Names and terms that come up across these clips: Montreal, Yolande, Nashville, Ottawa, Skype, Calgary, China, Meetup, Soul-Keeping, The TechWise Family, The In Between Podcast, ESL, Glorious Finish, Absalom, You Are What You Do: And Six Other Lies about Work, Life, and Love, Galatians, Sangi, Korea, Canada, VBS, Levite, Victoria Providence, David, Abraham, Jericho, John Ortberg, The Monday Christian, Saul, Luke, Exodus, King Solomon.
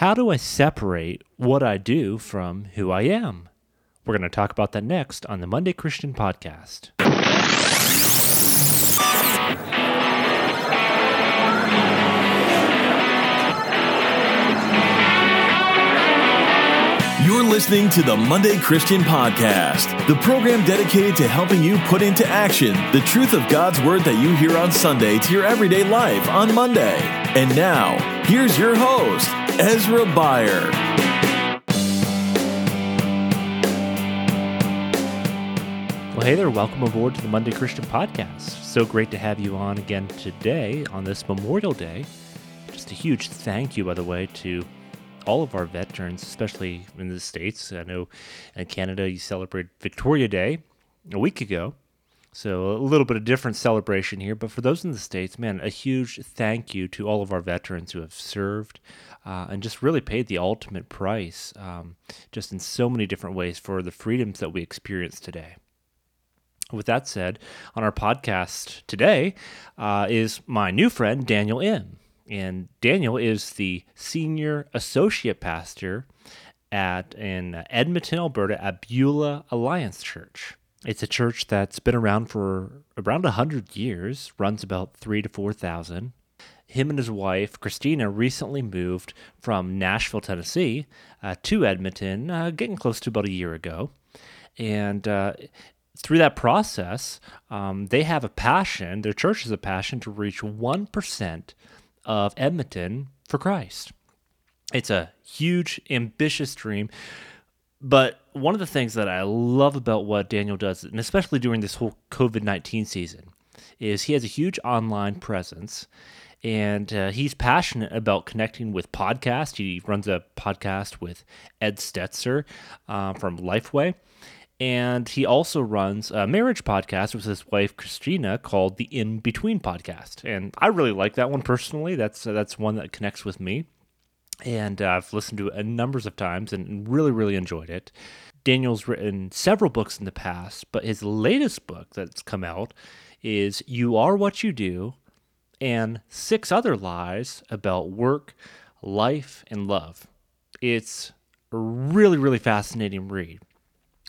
How do I separate what I do from who I am? We're going to talk about that next on the Monday Christian Podcast. You're listening to the Monday Christian Podcast, the program dedicated to helping you put into action the truth of God's Word that you hear on Sunday to your everyday life on Monday. And now, here's your host, Ezra Beyer. Well, hey there, welcome aboard to the Monday Christian Podcast. So great to have you on again today on this Memorial Day. Just a huge thank you, by the way, to all of our veterans, especially in the States. I know in Canada you celebrate Victoria Day a week ago, so a little bit of different celebration here. But for those in the States, man, a huge thank you to all of our veterans who have served and just really paid the ultimate price, just in so many different ways for the freedoms that we experience today. With that said, on our podcast today is my new friend, Daniel Im. And Daniel is the senior associate pastor in Edmonton, Alberta, at Beulah Alliance Church. It's a church that's been around for around 100 years, runs about 3,000 to 4,000. Him and his wife, Christina, recently moved from Nashville, Tennessee, to Edmonton, getting close to about a year ago. And through that process, they have a passion, their church has a passion to reach 1% of Edmonton for Christ. It's a huge, ambitious dream. But one of the things that I love about what Daniel does, and especially during this whole COVID-19 season, is he has a huge online presence, and he's passionate about connecting with podcasts. He runs a podcast with Ed Stetzer from LifeWay, and he also runs a marriage podcast with his wife, Christina, called The In Between Podcast. And I really like that one personally. That's one that connects with me. And I've listened to it numbers of times and really enjoyed it. Daniel's written several books in the past, but his latest book that's come out is You Are What You Do: And Six Other Lies About Work, Life, and Love. It's a really fascinating read.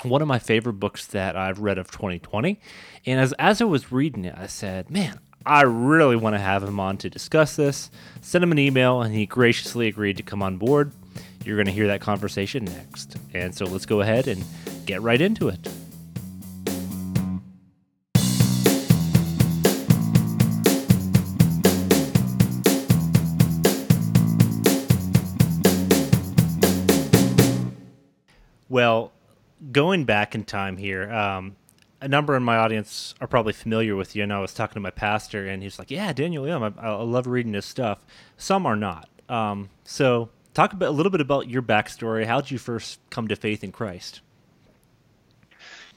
One of my favorite books that I've read of 2020. And as I was reading it, I said, man, I really want to have him on to discuss this. Sent him an email, and he graciously agreed to come on board. You're going to hear that conversation next. And so let's go ahead and get right into it. Well, going back in time here, a number in my audience are probably familiar with you, and I was talking to my pastor, and he's like, yeah, Daniel Im, I love reading his stuff. Some are not. So talk a little bit about your backstory. How did you first come to faith in Christ?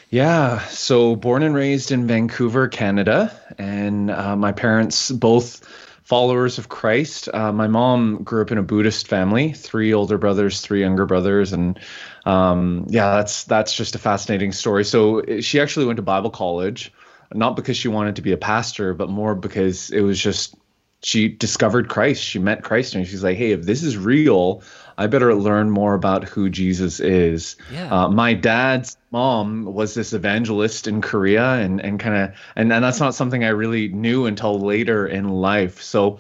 Yeah, so born and raised in Vancouver, Canada, and my parents both followers of Christ. My mom grew up in a Buddhist family, three older brothers, three younger brothers. And yeah, that's just a fascinating story. So she actually went to Bible college, not because she wanted to be a pastor, but more because it was just, she discovered Christ. She met Christ, and she's like, hey, if this is real, I better learn more about who Jesus is. Yeah. My dad's mom was this evangelist in Korea, and that's not something I really knew until later in life. So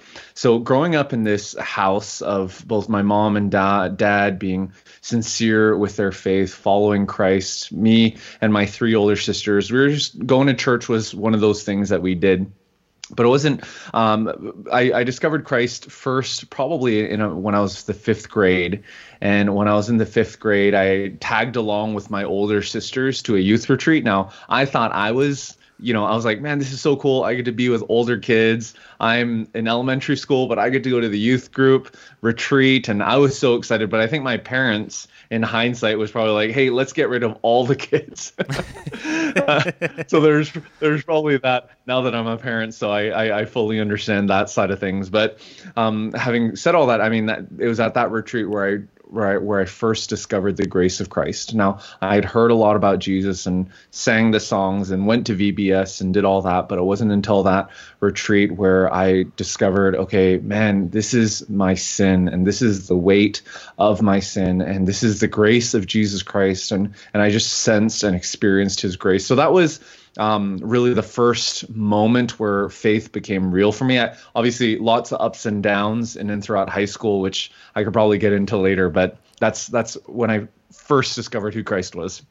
growing up in this house of both my mom and dad being sincere with their faith, following Christ, me and my three older sisters, we were just going to church was one of those things that we did. But it wasn't, I discovered Christ first probably when I was the fifth grade. And when I was in the fifth grade, I tagged along with my older sisters to a youth retreat. Now, I thought I was like, man, this is so cool. I get to be with older kids. I'm in elementary school, but I get to go to the youth group retreat. And I was so excited. But I think my parents, in hindsight, was probably like, hey, let's get rid of all the kids. So there's probably that now that I'm a parent. So I fully understand that side of things. But having said all that, I mean, it was at that retreat where I where I first discovered the grace of Christ. Now, I had heard a lot about Jesus and sang the songs and went to VBS and did all that, but it wasn't until that retreat where I discovered, okay, man, this is my sin, and this is the weight of my sin, and this is the grace of Jesus Christ, and I just sensed and experienced his grace. So that was really the first moment where faith became real for me. Obviously, lots of ups and downs, and then throughout high school, which I could probably get into later, but that's when I first discovered who Christ was.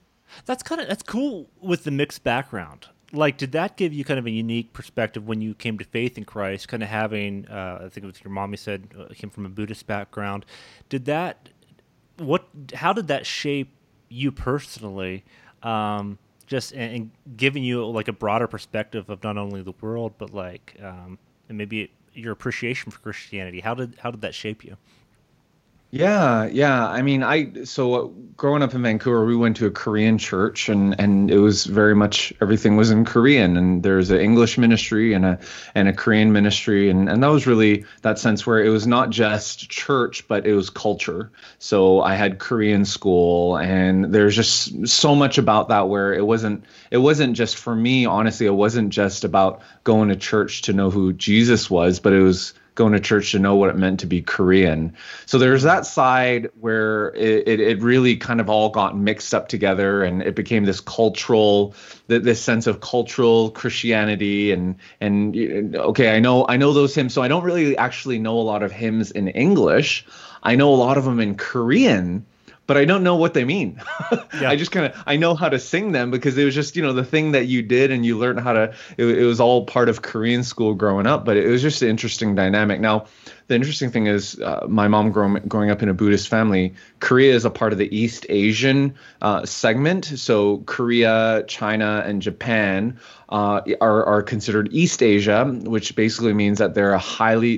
That's cool with the mixed background. Like, did that give you kind of a unique perspective when you came to faith in Christ, kind of having, I think it was your mom, you said, came from a Buddhist background. How did that shape you personally? Just and giving you like a broader perspective of not only the world, but like and maybe your appreciation for Christianity. How did that shape you? Yeah. I mean, so growing up in Vancouver, we went to a Korean church, and it was very much everything was in Korean, and there's an English ministry and a Korean ministry. And that was really that sense where it was not just church, but it was culture. So I had Korean school, and there's just so much about that where it wasn't just for me, honestly, it wasn't just about going to church to know who Jesus was, but it was going to church to know what it meant to be Korean. So there's that side where it really kind of all got mixed up together, and it became this cultural, this sense of cultural Christianity. And okay, I know those hymns, so I don't really actually know a lot of hymns in English. I know a lot of them in Korean, but I don't know what they mean. Yeah. I know how to sing them because it was just, the thing that you did and you learned how to, it was all part of Korean school growing up, but it was just an interesting dynamic. Now, the interesting thing is my mom growing up in a Buddhist family, Korea is a part of the East Asian segment. So Korea, China, and Japan are considered East Asia, which basically means that there's a highly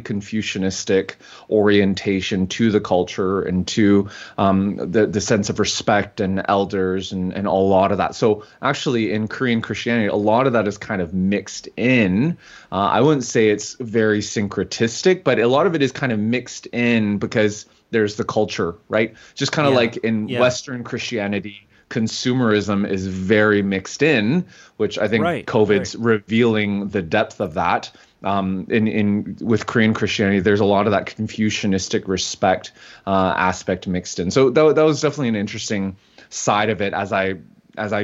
Confucianistic orientation to the culture and to the sense of respect and elders and a lot of that. So actually in Korean Christianity, a lot of that is kind of mixed in. I wouldn't say it's very syncretistic, but a lot of it is kind of mixed in because there's the culture, right? Just kind of like in Western Christianity, consumerism is very mixed in, which I think COVID's revealing the depth of that. With Korean Christianity, there's a lot of that Confucianistic respect aspect mixed in. So that was definitely an interesting side of it as I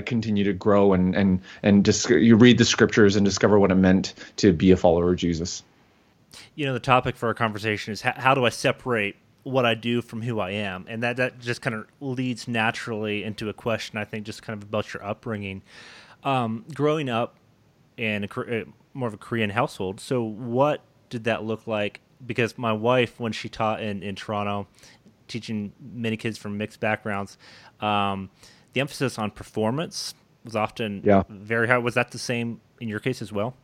continue to grow and you read the scriptures and discover what it meant to be a follower of Jesus. The topic for our conversation is how do I separate what I do from who I am? And that just kind of leads naturally into a question, I think, just kind of about your upbringing. Growing up in more of a Korean household, so what did that look like? Because my wife, when she taught in Toronto, teaching many kids from mixed backgrounds, the emphasis on performance was often very high. Was that the same in your case as well?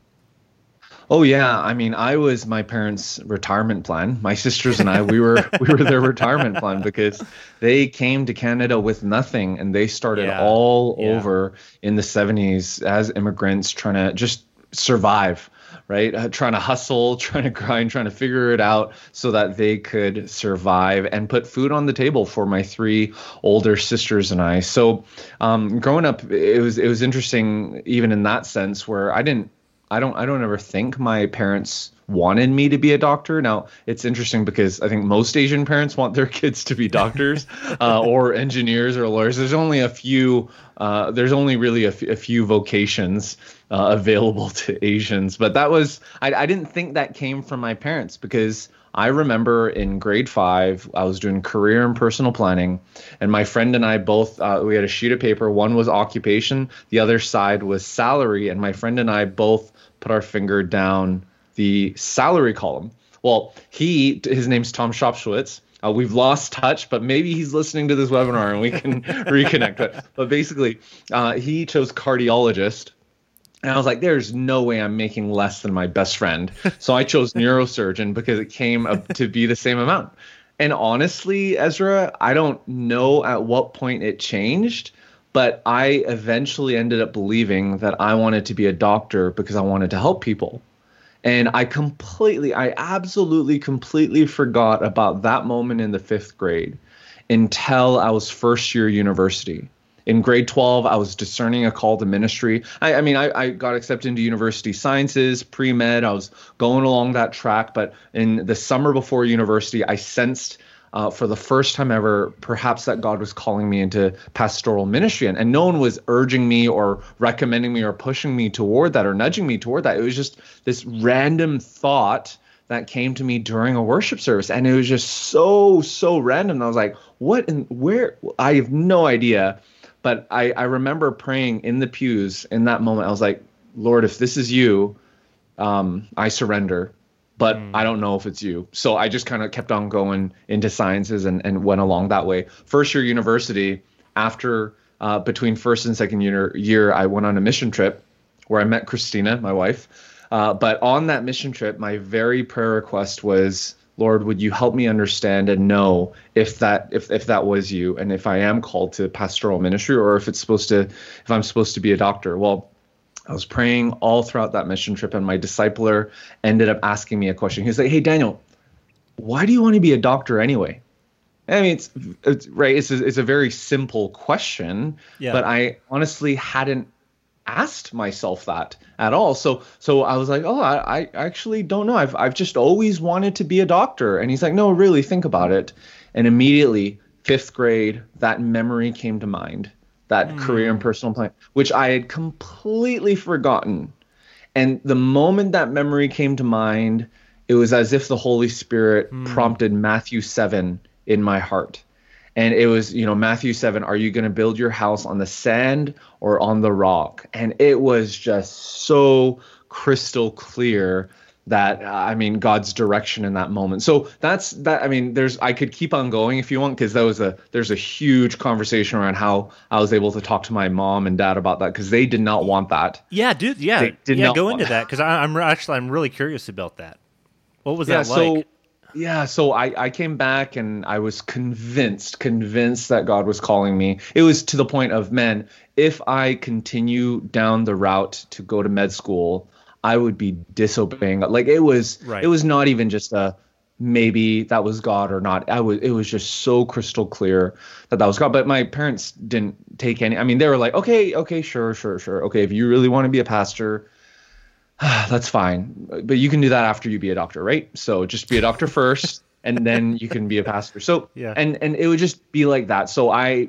Oh yeah, I mean, I was my parents' retirement plan. My sisters and I, we were their retirement plan because they came to Canada with nothing and they started all over in the 70s as immigrants trying to just survive, right? Trying to hustle, trying to grind, trying to figure it out so that they could survive and put food on the table for my three older sisters and I. So, growing up, it was interesting even in that sense where I don't ever think my parents wanted me to be a doctor. Now, it's interesting because I think most Asian parents want their kids to be doctors or engineers or lawyers. There's only a few vocations available to Asians. But that was, I didn't think that came from my parents because I remember in grade 5, I was doing career and personal planning, and my friend and I both, we had a sheet of paper. One was occupation, the other side was salary, and my friend and I both put our finger down the salary column. Well, his name's Tom Schapschwitz. We've lost touch, but maybe he's listening to this webinar and we can reconnect. But basically, he chose cardiologist. And I was like, there's no way I'm making less than my best friend. So I chose neurosurgeon because it came up to be the same amount. And honestly, Ezra, I don't know at what point it changed, but I eventually ended up believing that I wanted to be a doctor because I wanted to help people. And I absolutely completely forgot about that moment in the 5th grade until I was first year university. In grade 12, I was discerning a call to ministry. I got accepted into university sciences, pre-med. I was going along that track. But in the summer before university, I sensed for the first time ever, perhaps that God was calling me into pastoral ministry. And no one was urging me or recommending me or pushing me toward that or nudging me toward that. It was just this random thought that came to me during a worship service. And it was just so random. I was like, what and where? I have no idea. But I remember praying in the pews in that moment. I was like, Lord, if this is you, I surrender. But I don't know if it's you. So I just kind of kept on going into sciences and went along that way. First year university, after between first and second year, I went on a mission trip where I met Christina, my wife. But on that mission trip, my very prayer request was, Lord, would you help me understand and know if that was you, and if I am called to pastoral ministry, or if I'm supposed to be a doctor. Well, I was praying all throughout that mission trip, and my discipler ended up asking me a question. He was like, hey, Daniel, why do you want to be a doctor anyway? I mean, it's right. It's a very simple question, yeah. But I honestly hadn't asked myself that at all. So I was like, oh, I actually don't know. I've just always wanted to be a doctor. And he's like, no, really think about it. And immediately, fifth grade, that memory came to mind, that career and personal plan, which I had completely forgotten. And the moment that memory came to mind, it was as if the Holy Spirit prompted Matthew 7 in my heart. And it was, Matthew 7, are you going to build your house on the sand or on the rock? And it was just so crystal clear that, God's direction in that moment. So that's that. I could keep on going if you want, because there's a huge conversation around how I was able to talk to my mom and dad about that, because they did not want that. Yeah, dude. Yeah. They did not go into that, because I'm really curious about that. What was that like? So I came back and I was convinced that God was calling me. It was to the point of, man, if I continue down the route to go to med school, I would be disobeying. Like it was not even just a maybe that was God or not. It was just so crystal clear that was God. But my parents didn't take any. They were like, okay, sure. Okay, if you really want to be a pastor, that's fine, but you can do that after you be a doctor, right? So just be a doctor first, and then you can be a pastor. So, yeah. And it would just be like that. So I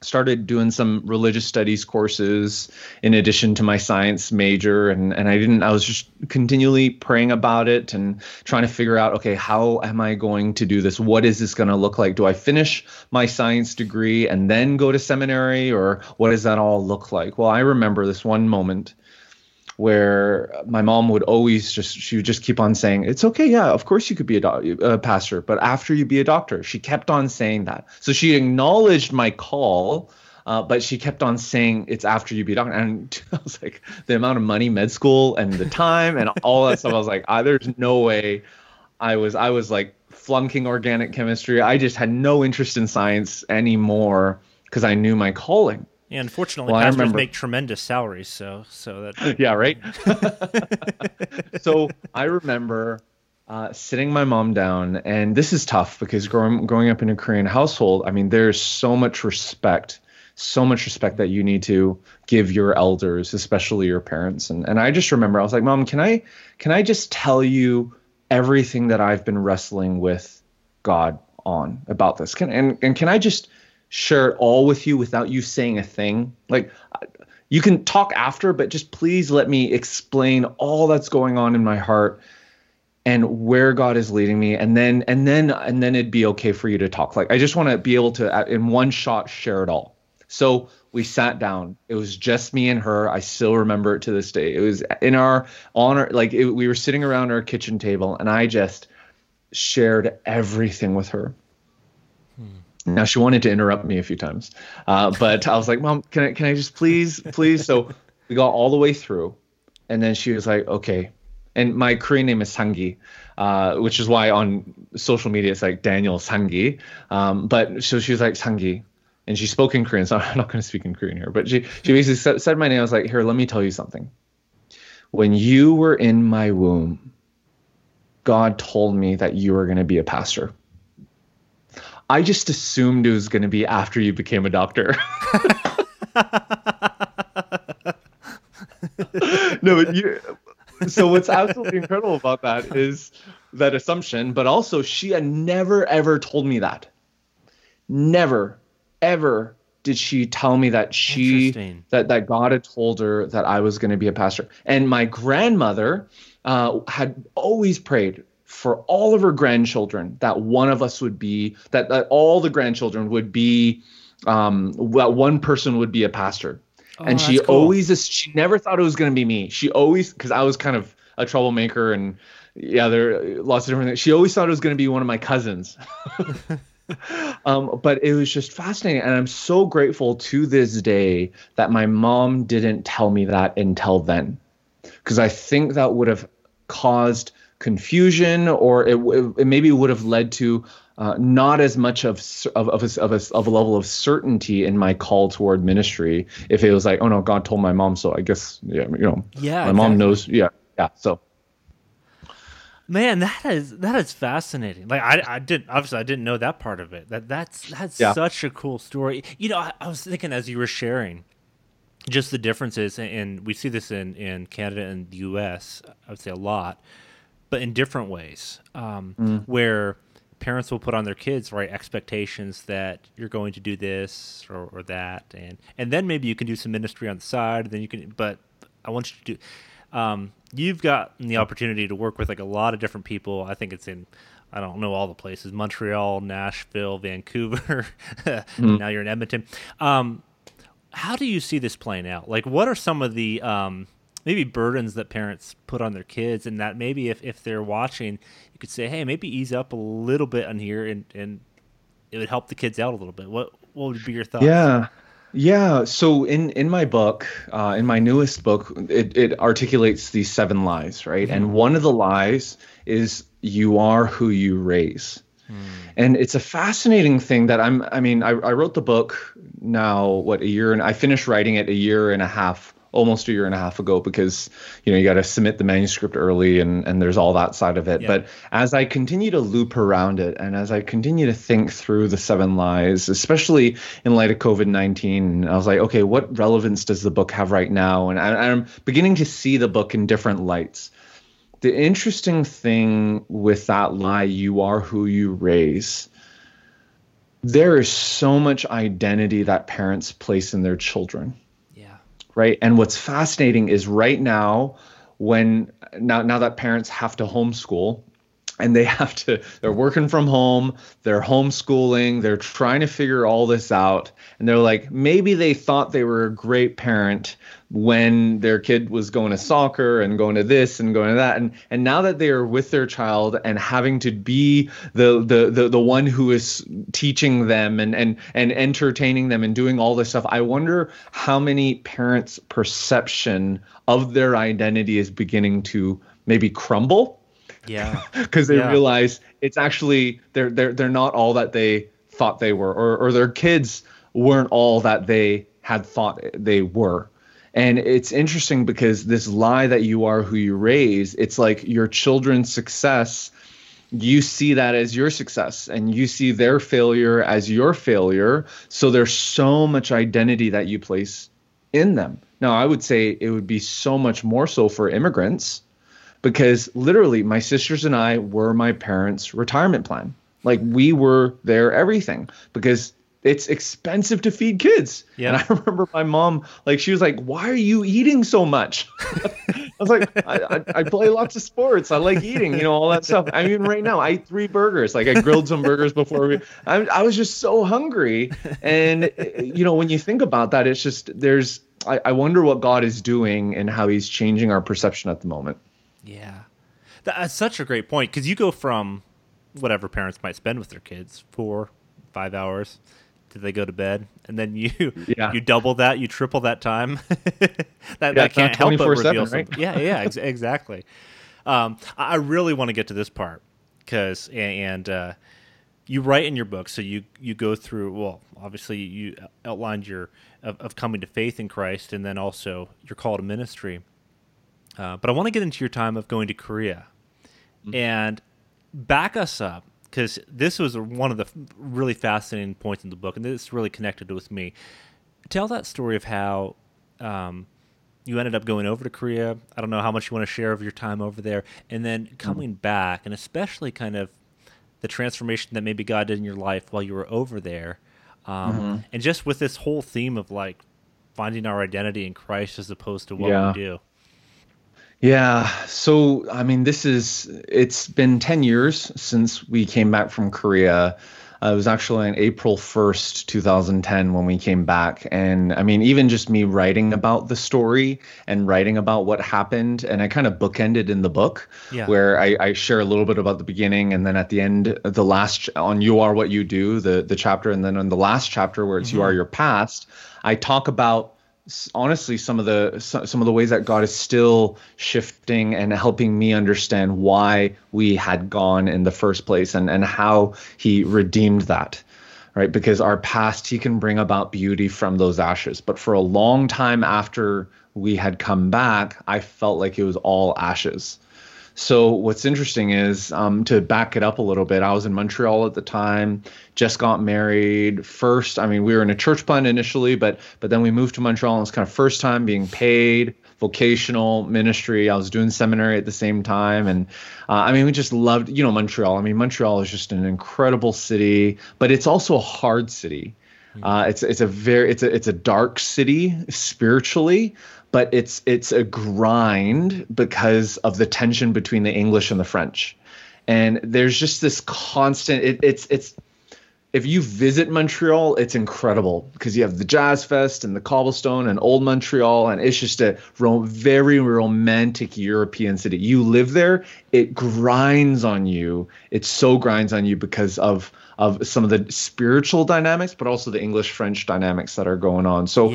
started doing some religious studies courses in addition to my science major. And I was just continually praying about it and trying to figure out, okay, how am I going to do this? What is this going to look like? Do I finish my science degree and then go to seminary, or what does that all look like? Well, I remember this one moment where my mom would always she would keep on saying, it's okay, yeah, of course you could be a pastor, but after you be a doctor. She kept on saying that. So she acknowledged my call, but she kept on saying, it's after you be a doctor. And I was like, the amount of money, med school, and the time, and all that stuff, I was like, there's no way. I was like flunking organic chemistry. I just had no interest in science anymore because I knew my calling. Yeah, unfortunately, pastors make tremendous salaries, so that. Yeah, right. So I remember sitting my mom down, and this is tough because growing up in a Korean household, there's so much respect that you need to give your elders, especially your parents. And I just remember I was like, Mom, can I just tell you everything that I've been wrestling with God on about this? Can I just share it all with you without you saying a thing? Like, you can talk after, but just please let me explain all that's going on in my heart and where God is leading me. And then it'd be okay for you to talk. Like, I just want to be able to in one shot share it all. So we sat down. It was just me and her. I still remember it to this day. It was we were sitting around our kitchen table, and I just shared everything with her. Now, she wanted to interrupt me a few times, but I was like, Mom, can I just please? So we got all the way through, and then she was like, okay. And my Korean name is Sangi, which is why on social media it's like Daniel Sangi. But so she was like, Sangi, and she spoke in Korean, so I'm not going to speak in Korean here. But she basically said my name. I was like, here, let me tell you something. When you were in my womb, God told me that you were going to be a pastor. I just assumed it was going to be after you became a doctor. No, but so what's absolutely incredible about that is that assumption, but also she had never, ever told me that. Never, ever did she tell me that that God had told her that I was going to be a pastor. And my grandmother had always prayed for all of her grandchildren that one of us would be, that all the grandchildren would be, that one person would be a pastor. Oh, and she she never thought it was going to be me. She always, because I was kind of a troublemaker and there are lots of different things. She always thought it was going to be one of my cousins. But it was just fascinating. And I'm so grateful to this day that my mom didn't tell me that until then, because I think that would have caused confusion, or it maybe would have led to not as much of a level of certainty in my call toward ministry if it was like, oh no, God told my mom, so I guess my mom knows, so. Man, that is fascinating. Like I didn't know that part of it. That's such a cool story. I was thinking as you were sharing, just the differences, and we see this in Canada and the U.S. I would say a lot, but in different ways, where parents will put on their kids expectations that you're going to do this or that, and then maybe you can do some ministry on the side. Then you can, but I want you to do. You've gotten the opportunity to work with a lot of different people. I think it's in, I don't know all the places, Montreal, Nashville, Vancouver. Now you're in Edmonton. How do you see this playing out? What are some of the maybe burdens that parents put on their kids, and that maybe if they're watching, you could say, hey, maybe ease up a little bit on here, and it would help the kids out a little bit. What would be your thoughts? Yeah. So in my book, in my newest book, it articulates these 7 lies, right? Mm. And one of the lies is you are who you raise. Mm. And it's a fascinating thing that I wrote the book now, I finished writing it almost a year and a half ago, because, you got to submit the manuscript early and there's all that side of it. Yeah. But as I continue to loop around it, and as I continue to think through the 7 lies, especially in light of COVID-19, I was like, okay, what relevance does the book have right now? And I'm beginning to see the book in different lights. The interesting thing with that lie, you are who you raise, there is so much identity that parents place in their children. Right. And what's fascinating is right now, now that parents have to homeschool, and they're working from home, they're homeschooling, they're trying to figure all this out. And they're like, maybe they thought they were a great parent when their kid was going to soccer and going to this and going to that. And now that they are with their child and having to be the one who is teaching them and entertaining them and doing all this stuff, I wonder how many parents' perception of their identity is beginning to maybe crumble. Yeah, because they realize it's actually they're not all that they thought they were, or their kids weren't all that they had thought they were. And it's interesting because this lie that you are who you raise, it's like your children's success, you see that as your success, and you see their failure as your failure. So there's so much identity that you place in them. Now, I would say it would be so much more so for immigrants, because literally my sisters and I were my parents' retirement plan. We were their everything, because it's expensive to feed kids. Yeah. And I remember my mom, she was like, why are you eating so much? I was like, I play lots of sports. I like eating, all that stuff. I mean, right now I eat 3 burgers. I grilled some burgers before I was just so hungry. And, when you think about that, it's just, I wonder what God is doing and how he's changing our perception at the moment. Yeah, that's such a great point, because you go from whatever parents might spend with their kids, 4-5 hours till they go to bed, and then you double that, you triple that time. That can't help but reveal something. Right? Yeah, exactly. I really want to get to this part, because you write in your book, so you go through. Well, obviously you outlined your of coming to faith in Christ, and then also your call to ministry. But I want to get into your time of going to Korea, and back us up, because this was one of the really fascinating points in the book, and this really connected with me. Tell that story of how you ended up going over to Korea. I don't know how much you want to share of your time over there, and then coming back, and especially kind of the transformation that maybe God did in your life while you were over there. And just with this whole theme of like finding our identity in Christ as opposed to what we do. Yeah. So, I mean, it's been 10 years since we came back from Korea. It was actually on April 1st, 2010 when we came back. And I mean, even just me writing about the story and writing about what happened, and I kind of bookended in the book where I share a little bit about the beginning, and then at the end, the last on You Are What You Do, the chapter, and then on the last chapter where it's You Are Your Past, I talk about honestly some of the ways that God is still shifting and helping me understand why we had gone in the first place, and how he redeemed that, right? Because our past, he can bring about beauty from those ashes. But for a long time after we had come back, I felt like it was all ashes. So what's interesting is, to back it up a little bit, I was in Montreal at the time, just got married first. I mean, we were in a church plan initially, but then we moved to Montreal, and it was kind of first time being paid, vocational ministry. I was doing seminary at the same time. And I mean, we just loved, Montreal. I mean, Montreal is just an incredible city, but it's also a hard city. It's a dark city spiritually, but it's a grind because of the tension between the English and the French. And there's just this constant, if you visit Montreal, it's incredible because you have the Jazz Fest and the Cobblestone and Old Montreal, and it's just a very romantic European city. You live there, it grinds on you. It so grinds on you because of some of the spiritual dynamics, but also the English-French dynamics that are going on. So,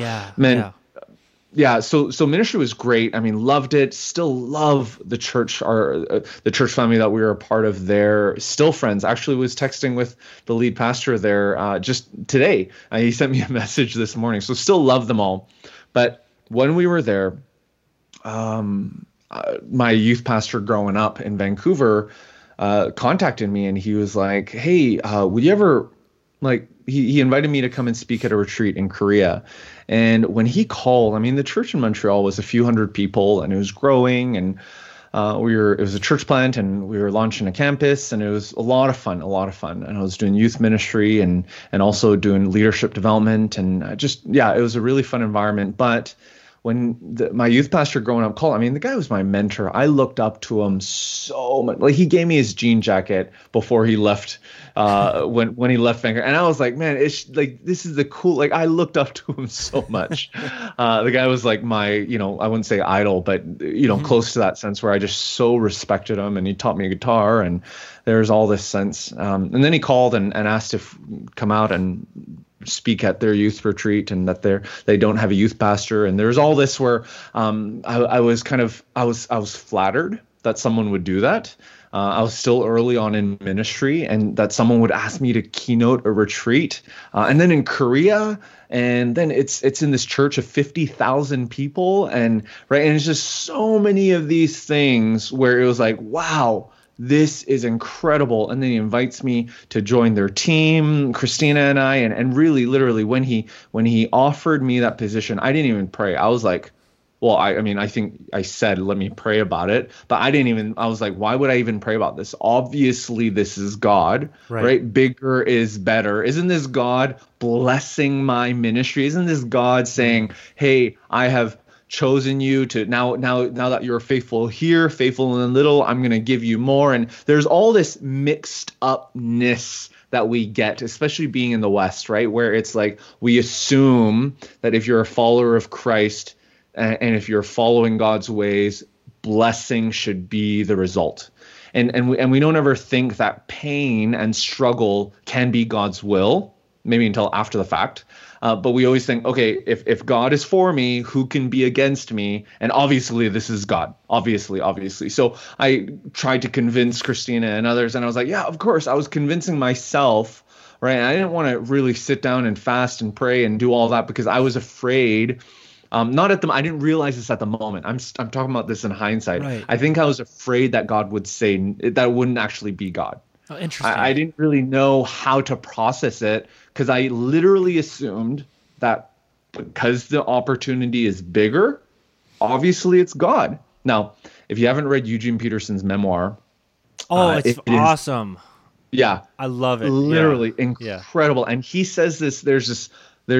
So ministry was great. I mean, loved it. Still love the church, the church family that we were a part of there. Still friends. Actually, was texting with the lead pastor there just today. He sent me a message this morning. So still love them all. But when we were there, my youth pastor growing up in Vancouver contacted me, and he was like, "Hey, would you ever like?" He invited me to come and speak at a retreat in Korea. And when he called, I mean, the church in Montreal was a few hundred people, and it was growing, and it was a church plant, and we were launching a campus, and it was a lot of fun. And I was doing youth ministry and also doing leadership development, and it was a really fun environment. But when my youth pastor growing up called, I mean, the guy was my mentor. I looked up to him so much. Like, he gave me his jean jacket before he left, when he left Vancouver. And I was like, man, it's like, this is the cool, like, I looked up to him so much. The guy was like my, I wouldn't say idol, but, close to that sense where I just so respected him, and he taught me guitar, and there's all this sense. And then he called and asked if come out and speak at their youth retreat, and that they don't have a youth pastor. And there's all this where I was flattered that someone would do that. I was still early on in ministry, and that someone would ask me to keynote a retreat. And then in Korea, and then it's in this church of 50,000 people, and it's just so many of these things where it was like, wow, this is incredible. And then he invites me to join their team, Christina and I, and really literally when he offered me that position, I didn't even pray. I was like, well, I think I said, let me pray about it. But I was like, why would I even pray about this? Obviously, this is God, right? Bigger is better. Isn't this God blessing my ministry? Isn't this God saying, hey, I have chosen you to now that you're faithful here, faithful in little, I'm going to give you more. And there's all this mixed upness that we get, especially being in the West, right? Where it's like, we assume that if you're a follower of Christ and if you're following God's ways, blessing should be the result. And we don't ever think that pain and struggle can be God's will, maybe until after the fact. But we always think, okay, if God is for me, who can be against me? And obviously, this is God. Obviously. So I tried to convince Christina and others, and I was like, yeah, of course. I was convincing myself, right? And I didn't want to really sit down and fast and pray and do all that because I was afraid. I didn't realize this at the moment. I'm talking about this in hindsight. Right. I think I was afraid that God would say that it wouldn't actually be God. Oh, interesting. I didn't really know how to process it because I literally assumed that because the opportunity is bigger, obviously it's God. Now, if you haven't read Eugene Peterson's memoir. Oh, it's awesome. Yeah. I love it. Literally incredible. Yeah. And he says this, there's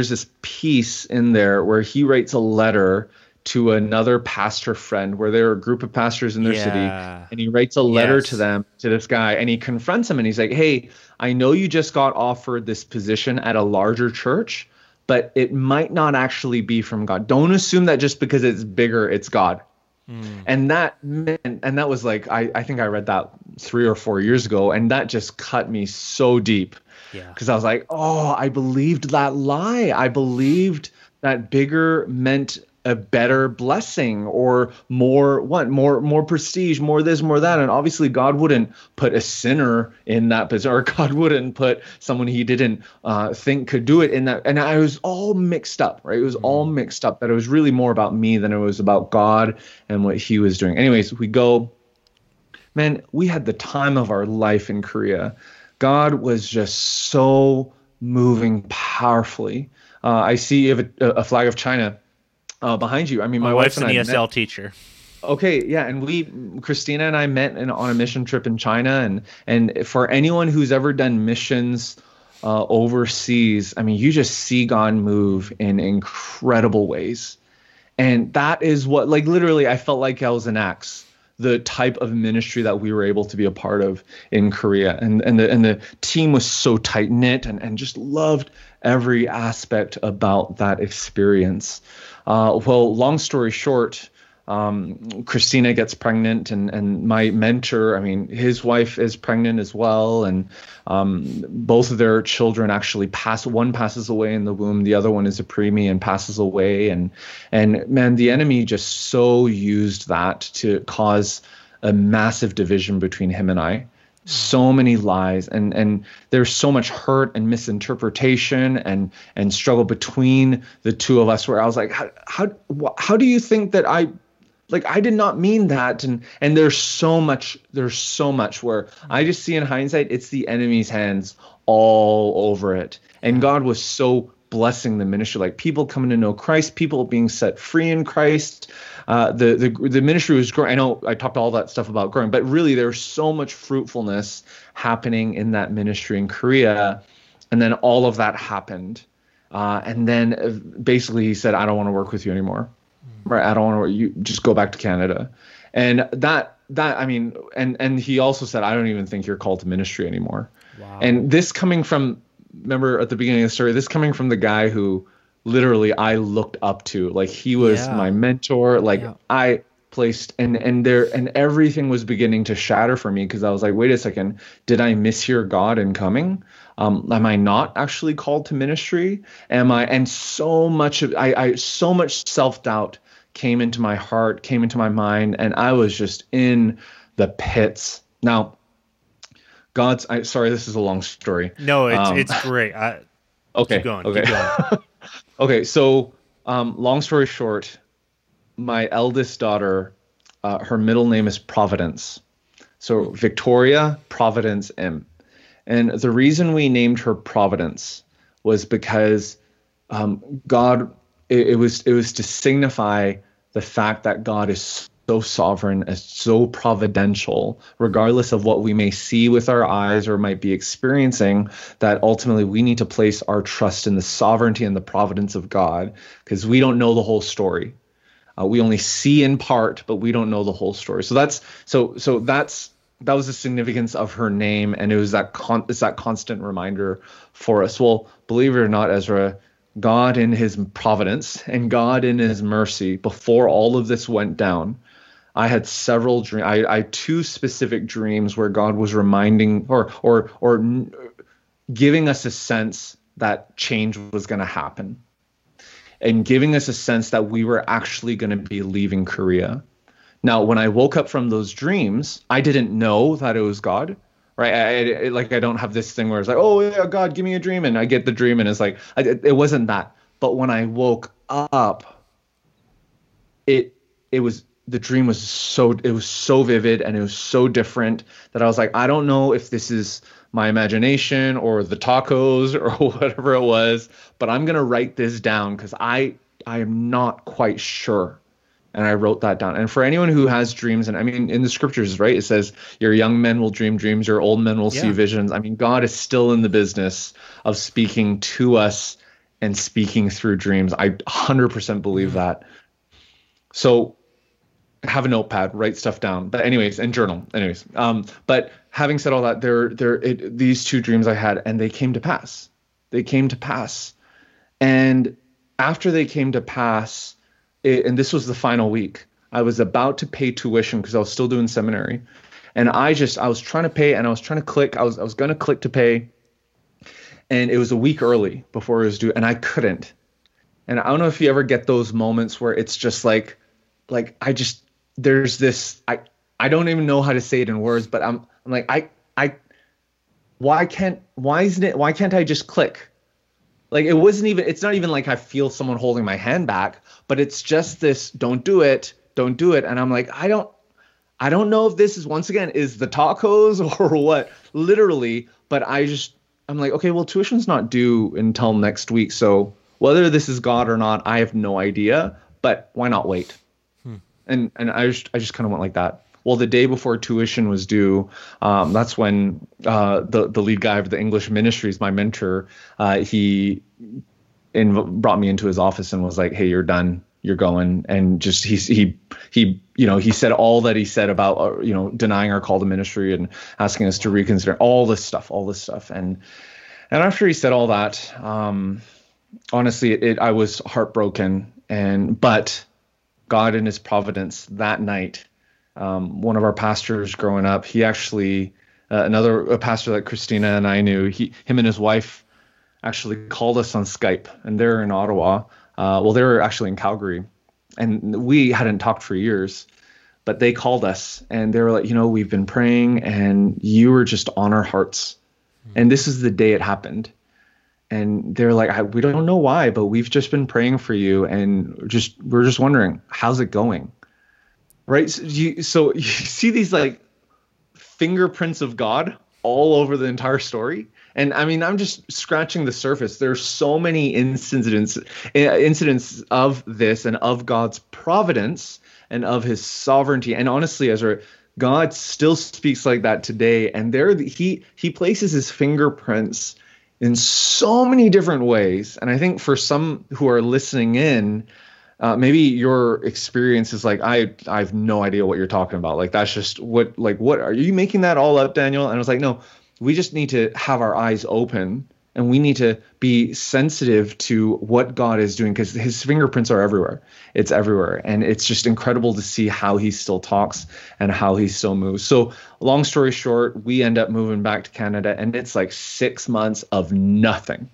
this piece in there where he writes a letter to another pastor friend where there are a group of pastors in their city, and he writes a letter to them, to this guy, and he confronts him and he's like, hey, I know you just got offered this position at a larger church, but it might not actually be from God. Don't assume that just because it's bigger, it's God. Mm. And that meant, and that was like, I think I read that 3 or 4 years ago, and that just cut me so deep. Yeah. 'Cause I was like, oh, I believed that lie. I believed that bigger meant a better blessing or more prestige, more this, more that. And obviously God wouldn't put a sinner in that position, or God wouldn't put someone he didn't think could do it in that. And I was all mixed up, right? It was all mixed up, that it was really more about me than it was about God and what he was doing. Anyways, we go, man, we had the time of our life in Korea. God was just so moving powerfully. I see a flag of China behind you. I mean, my wife's an ESL teacher. Okay, yeah, and Christina and I met on a mission trip in China, and for anyone who's ever done missions overseas, I mean, you just see God move in incredible ways, and that is what, like, literally, I felt like I was in Acts, the type of ministry that we were able to be a part of in Korea, and the team was so tight knit and just loved every aspect about that experience. Well, long story short, Christina gets pregnant, and my mentor, I mean, his wife is pregnant as well. And both of their children actually pass. One passes away in the womb. The other one is a preemie and passes away. And man, the enemy just so used that to cause a massive division between him and I. So many lies, and there's so much hurt and misinterpretation and struggle between the two of us, where I was like, how do you think that I did not mean that? And there's so much where I just see in hindsight, it's the enemy's hands all over it. And God was so blessing the ministry, like people coming to know Christ, people being set free in Christ. The ministry was growing. I know I talked all that stuff about growing, but really there was so much fruitfulness happening in that ministry in Korea. And then all of that happened. And then basically he said, I don't want to work with you anymore. Right? I don't want to work. You just go back to Canada. And that, I mean, and he also said, I don't even think you're called to ministry anymore. Wow. And this coming from, remember at the beginning of the story, this coming from the guy who literally I looked up to, like he was my mentor, like I placed and everything was beginning to shatter for me. 'Cause I was like, wait a second, did I mishear God in coming? Am I not actually called to ministry? Am I? And so much self-doubt came into my heart, came into my mind, and I was just in the pits. Now, this is a long story. No, it's great. Keep going. Okay, so long story short, my eldest daughter, her middle name is Providence. So Victoria Providence Im. And the reason we named her Providence was because God, it was to signify the fact that God is so sovereign and so providential, regardless of what we may see with our eyes or might be experiencing, that ultimately we need to place our trust in the sovereignty and the providence of God, because we don't know the whole story. We only see in part, but we don't know the whole story. That was the significance of her name, and it was that constant reminder for us. Well, believe it or not, Ezra, God in his providence and God in his mercy, before all of this went down, I had several dreams. I had two specific dreams where God was reminding or giving us a sense that change was going to happen, and giving us a sense that we were actually going to be leaving Korea. Now, when I woke up from those dreams, I didn't know that it was God. Right? I don't have this thing where it's like, oh, yeah, God, give me a dream. And I get the dream, and it's like, it wasn't that. But when I woke up, it was the dream was so vivid and it was so different that I was like, I don't know if this is my imagination or the tacos or whatever it was, but I'm going to write this down because I am not quite sure. And I wrote that down. And for anyone who has dreams, and I mean, in the scriptures, right, it says your young men will dream dreams, your old men will see visions. I mean, God is still in the business of speaking to us and speaking through dreams. I 100% believe that. So have a notepad, write stuff down, but anyways, and journal anyways. But having said all that, these two dreams I had, and they came to pass. And after they came to pass, and this was the final week, I was about to pay tuition because I was still doing seminary, and I was trying to pay, and I was trying to click. I was going to click to pay, and it was a week early before it was due, and I couldn't. And I don't know if you ever get those moments where it's just like there's this, I don't even know how to say it in words, but I'm like, why can't I just click? Like, it's not even like I feel someone holding my hand back, but it's just this, don't do it. And I'm like, I don't know if this is, once again, is the tacos or what, literally, but I'm like, okay, well, tuition's not due until next week. So whether this is God or not, I have no idea, but why not wait? And I just kind of went like that. Well, the day before tuition was due, that's when the lead guy of the English ministries, my mentor, he brought me into his office and was like, "Hey, you're done. You're going." And just he said all that he said about denying our call to ministry and asking us to reconsider all this stuff. And after he said all that, honestly, I was heartbroken. But God in his providence that night, one of our pastors growing up, he actually, a pastor that Christina and I knew, him and his wife actually called us on Skype, and they're in Ottawa. They were actually in Calgary, and we hadn't talked for years, but they called us and they were like, we've been praying and you were just on our hearts. Mm-hmm. And this is the day it happened. And they're like, we don't know why, but we've just been praying for you. And we're just wondering, how's it going? Right. So you see these like fingerprints of God all over the entire story. And I mean, I'm just scratching the surface. There's so many incidents of this and of God's providence and of his sovereignty. And honestly, Ezra, God still speaks like that today. And there he places his fingerprints in so many different ways. And I think for some who are listening in, maybe your experience is like, I have no idea what you're talking about. Like, that's just what are you making that all up, Daniel? And I was like, no, we just need to have our eyes open and we need to be sensitive to what God is doing, because his fingerprints are everywhere. It's everywhere. And it's just incredible to see how he still talks and how he still moves. So long story short, we end up moving back to Canada, and it's like 6 months of nothing.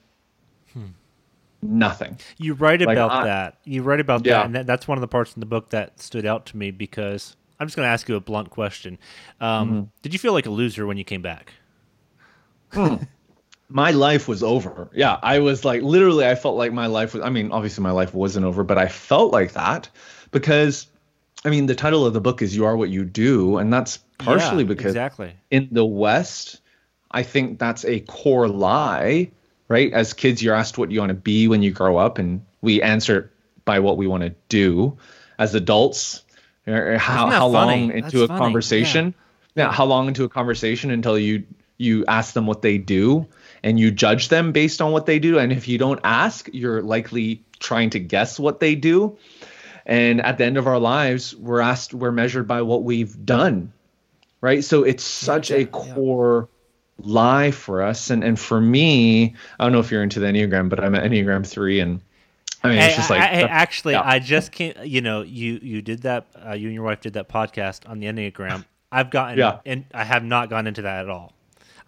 Nothing. You write about that. And that's one of the parts in the book that stood out to me, because I'm just going to ask you a blunt question. Did you feel like a loser when you came back? My life was over. Yeah, I was like, literally, I felt like my life was, I mean, obviously my life wasn't over, but I felt like that because, I mean, the title of the book is You Are What You Do. And that's partially because in the West, I think that's a core lie, right? As kids, you're asked what you want to be when you grow up, and we answer by what we want to do. As adults, how long into a conversation until you ask them what they do, and you judge them based on what they do. And if you don't ask, you're likely trying to guess what they do. And at the end of our lives, we're measured by what we've done, right? So it's such a core lie for us. And for me, I don't know if you're into the Enneagram, but I'm at Enneagram 3, and I mean, it's just like... I just can't... you did that, you and your wife did that podcast on the Enneagram. I've gotten... Yeah. And I have not gone into that at all.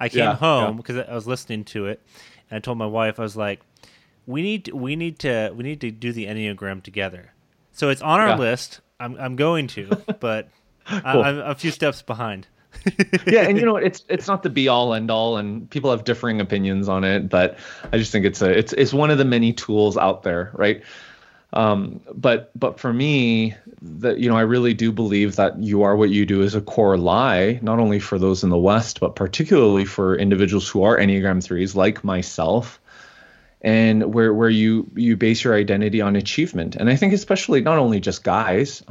I came home because I was listening to it, and I told my wife, I was like, "We need to do the Enneagram together." So it's on our list. I'm going to, but cool. I'm a few steps behind. And it's not the be all end all, and people have differing opinions on it, but I just think it's one of the many tools out there, right? But for me, I really do believe that you are what you do is a core lie, not only for those in the West, but particularly for individuals who are Enneagram 3s like myself, and where you base your identity on achievement. And I think especially not only just guys,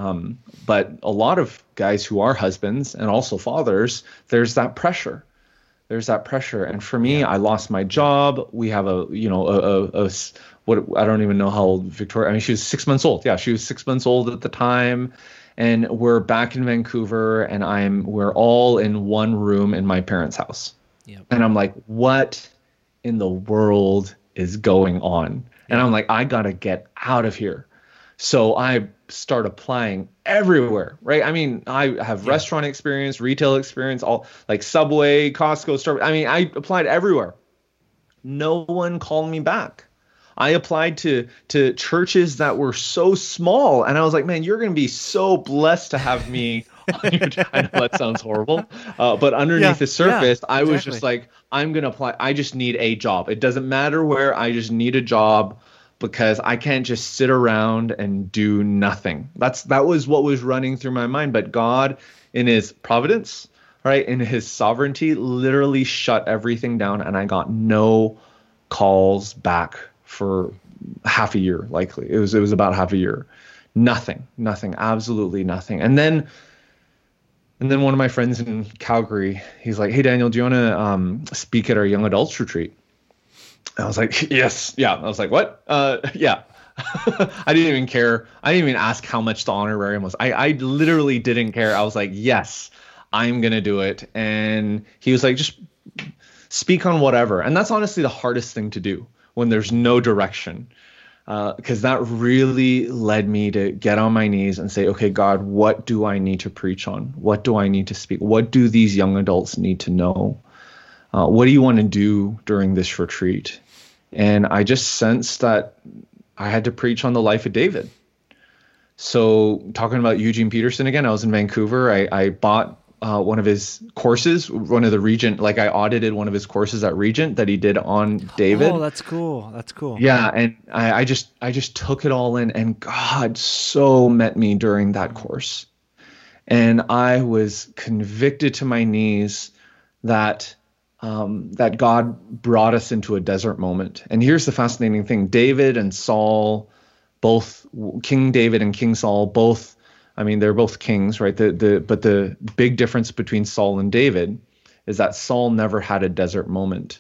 but a lot of guys who are husbands and also fathers, there's that pressure. And for me, I lost my job. We have I don't even know how old Victoria, she was 6 months old. Yeah, she was 6 months old at the time. And we're back in Vancouver, and we're all in one room in my parents' house. Yep. And I'm like, what in the world is going on? And I'm like, I got to get out of here. So I start applying everywhere, right? I have restaurant experience, retail experience, all like Subway, Costco, Starbucks. I applied everywhere. No one called me back. I applied to churches that were so small. And I was like, man, you're going to be so blessed to have me on your time. I know that sounds horrible. But underneath the surface, I was just like, I'm going to apply. I just need a job. It doesn't matter where, I just need a job, because I can't just sit around and do nothing. That was what was running through my mind. But God, in his providence, right, in his sovereignty, literally shut everything down. And I got no calls back for half a year, likely. It was about half a year. Nothing, absolutely nothing. And then one of my friends in Calgary, he's like, hey, Daniel, do you want to speak at our young adults retreat? I was like, yes. Yeah. I was like, what? Yeah. I didn't even care. I didn't even ask how much the honorarium was. I literally didn't care. I was like, yes, I'm going to do it. And he was like, just speak on whatever. And that's honestly the hardest thing to do when there's no direction. Because that really led me to get on my knees and say, okay, God, what do I need to preach on? What do I need to speak? What do these young adults need to know? What do you want to do during this retreat? And I just sensed that I had to preach on the life of David. So talking about Eugene Peterson again, I was in Vancouver. I bought one of his courses, one of the Regent, I audited one of his courses at Regent that he did on David. Oh, that's cool. Yeah. And I just took it all in, and God so met me during that course. And I was convicted to my knees that God brought us into a desert moment. And here's the fascinating thing. David and Saul, both King David and King Saul, they're both kings, right? But the big difference between Saul and David is that Saul never had a desert moment.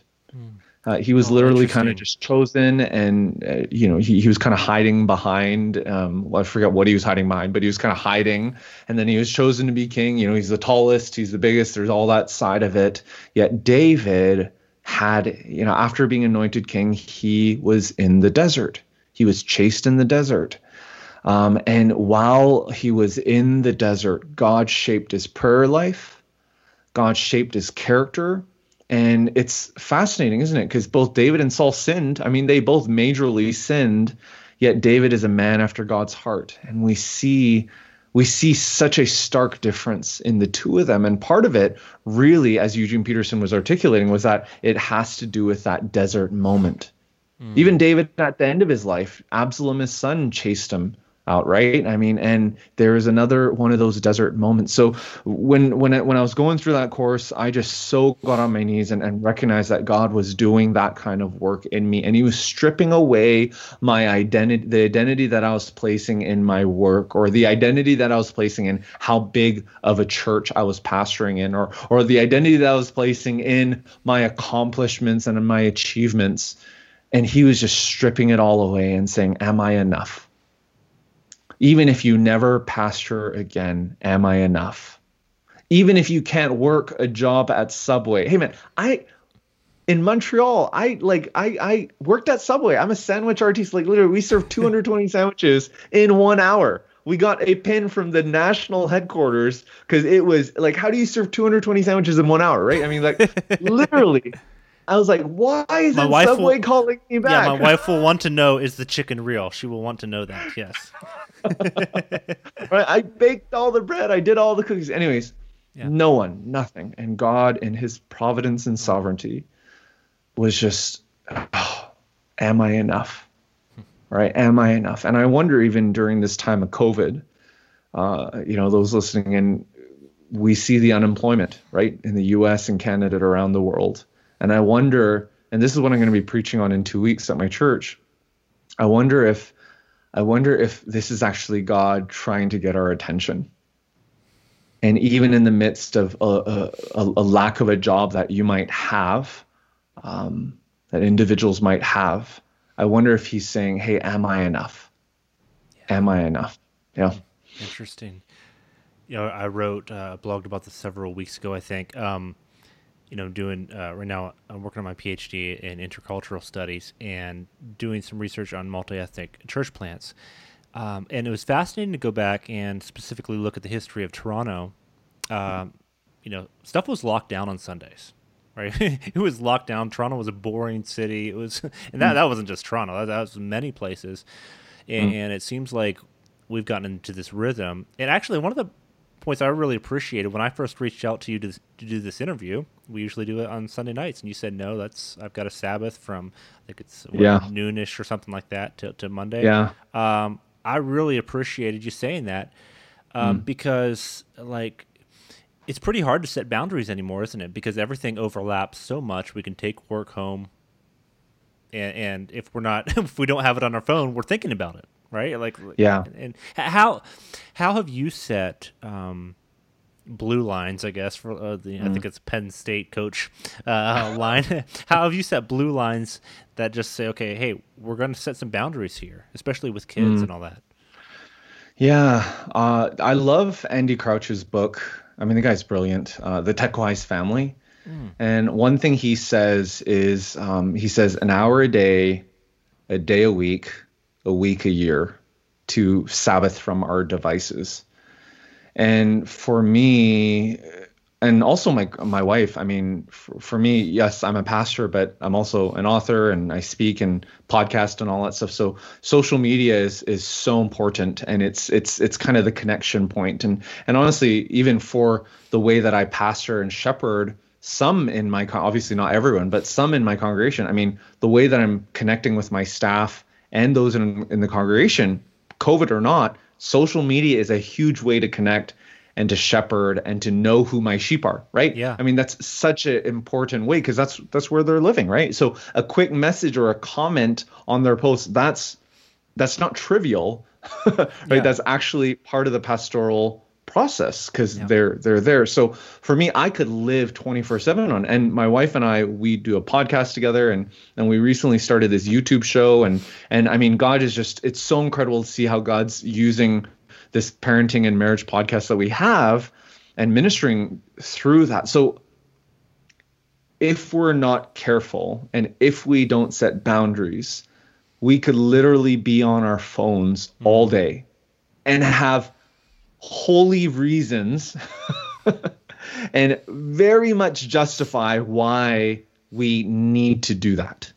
He was literally kind of just chosen, and he was kind of hiding behind. I forget what he was hiding behind, but he was kind of hiding, and then he was chosen to be king. He's the tallest, he's the biggest. There's all that side of it. Yet David had, after being anointed king, he was in the desert. He was chased in the desert. And while he was in the desert, God shaped his prayer life. God shaped his character. And it's fascinating, isn't it? Because both David and Saul sinned. They both majorly sinned, yet David is a man after God's heart. And we see such a stark difference in the two of them. And part of it, really, as Eugene Peterson was articulating, was that it has to do with that desert moment. Mm. Even David, at the end of his life, Absalom, his son, chased him outright. And there is another one of those desert moments. So when I was going through that course, I just so got on my knees and recognized that God was doing that kind of work in me. And he was stripping away my identity, the identity that I was placing in my work, or the identity that I was placing in how big of a church I was pastoring in, or the identity that I was placing in my accomplishments and in my achievements. And he was just stripping it all away and saying, am I enough? Even if you never pasture again, am I enough? Even if you can't work a job at Subway. Hey man, in Montreal, I worked at Subway. I'm a sandwich artist. Literally, we served 220 sandwiches in 1 hour. We got a pin from the national headquarters because it was how do you serve 220 sandwiches in 1 hour, right? Literally. I was like, why is Subway calling me back? Yeah, my wife will want to know, is the chicken real? She will want to know that, yes. Right, I baked all the bread. I did all the cookies. Anyways, No one, nothing. And God, in his providence and sovereignty, was just, am I enough? right? Am I enough? And I wonder even during this time of COVID, those listening in, we see the unemployment, right, in the U.S. and Canada and around the world. And I wonder, and this is what I'm going to be preaching on in 2 weeks at my church, I wonder if this is actually God trying to get our attention. And even in the midst of a lack of a job that you might have, that individuals might have, I wonder if he's saying, hey, am I enough? Yeah. Am I enough? Yeah. Interesting. I wrote a blog about this several weeks ago, I think. Right now I'm working on my PhD in intercultural studies and doing some research on multi-ethnic church plants. And it was fascinating to go back and specifically look at the history of Toronto. Stuff was locked down on Sundays, right? It was locked down. Toronto was a boring city. It was, and that wasn't just Toronto. That was many places. And it seems like we've gotten into this rhythm. And actually, one of the points I really appreciated when I first reached out to you to do this interview, we usually do it on Sunday nights, and you said, no, I've got a Sabbath from, I think it's noonish or something like that to Monday. Yeah. I really appreciated you saying that because, it's pretty hard to set boundaries anymore, isn't it? Because everything overlaps so much. We can take work home, and if we don't have it on our phone, we're thinking about it, right? And how have you set blue lines? I guess for I think it's Penn State coach line. How have you set blue lines that just say, okay, hey, we're going to set some boundaries here, especially with kids and all that? Yeah, I love Andy Crouch's book. I mean, the guy's brilliant, The TechWise Family. Mm. And one thing he says is, an hour a day a week a year to Sabbath from our devices. And for me, and also my wife, I mean, for me, yes, I'm a pastor, but I'm also an author and I speak and podcast and all that stuff. So social media is so important, and it's kind of the connection point. And honestly, even for the way that I pastor and shepherd, some in my obviously not everyone, but some in my congregation, I mean, the way that I'm connecting with my staff and those in the congregation, COVID or not, social media is a huge way to connect and to shepherd and to know who my sheep are, right? Yeah. I mean, that's such an important way because that's where they're living, right? So a quick message or a comment on their post, that's not trivial, right? Yeah. That's actually part of the pastoral process because they're there. So for me, I could live 24/7 on, and my wife and I, we do a podcast together, and we recently started this YouTube show, and I mean, God is just, it's so incredible to see how God's using this parenting and marriage podcast that we have and ministering through that. So if we're not careful and if we don't set boundaries, we could literally be on our phones all day and have holy reasons and very much justify why we need to do that.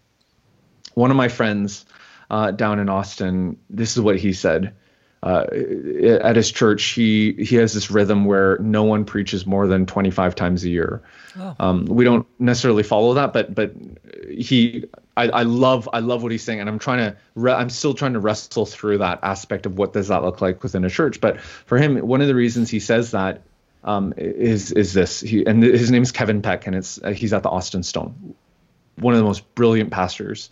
One of my friends down in Austin, this is what he said. At his church, he has this rhythm where no one preaches more than 25 times a year. Oh. We don't necessarily follow that, but he, I love what he's saying, and I'm still trying to wrestle through that aspect of what does that look like within a church. But for him, one of the reasons he says that is this. And his name is Kevin Peck, and he's at the Austin Stone, one of the most brilliant pastors.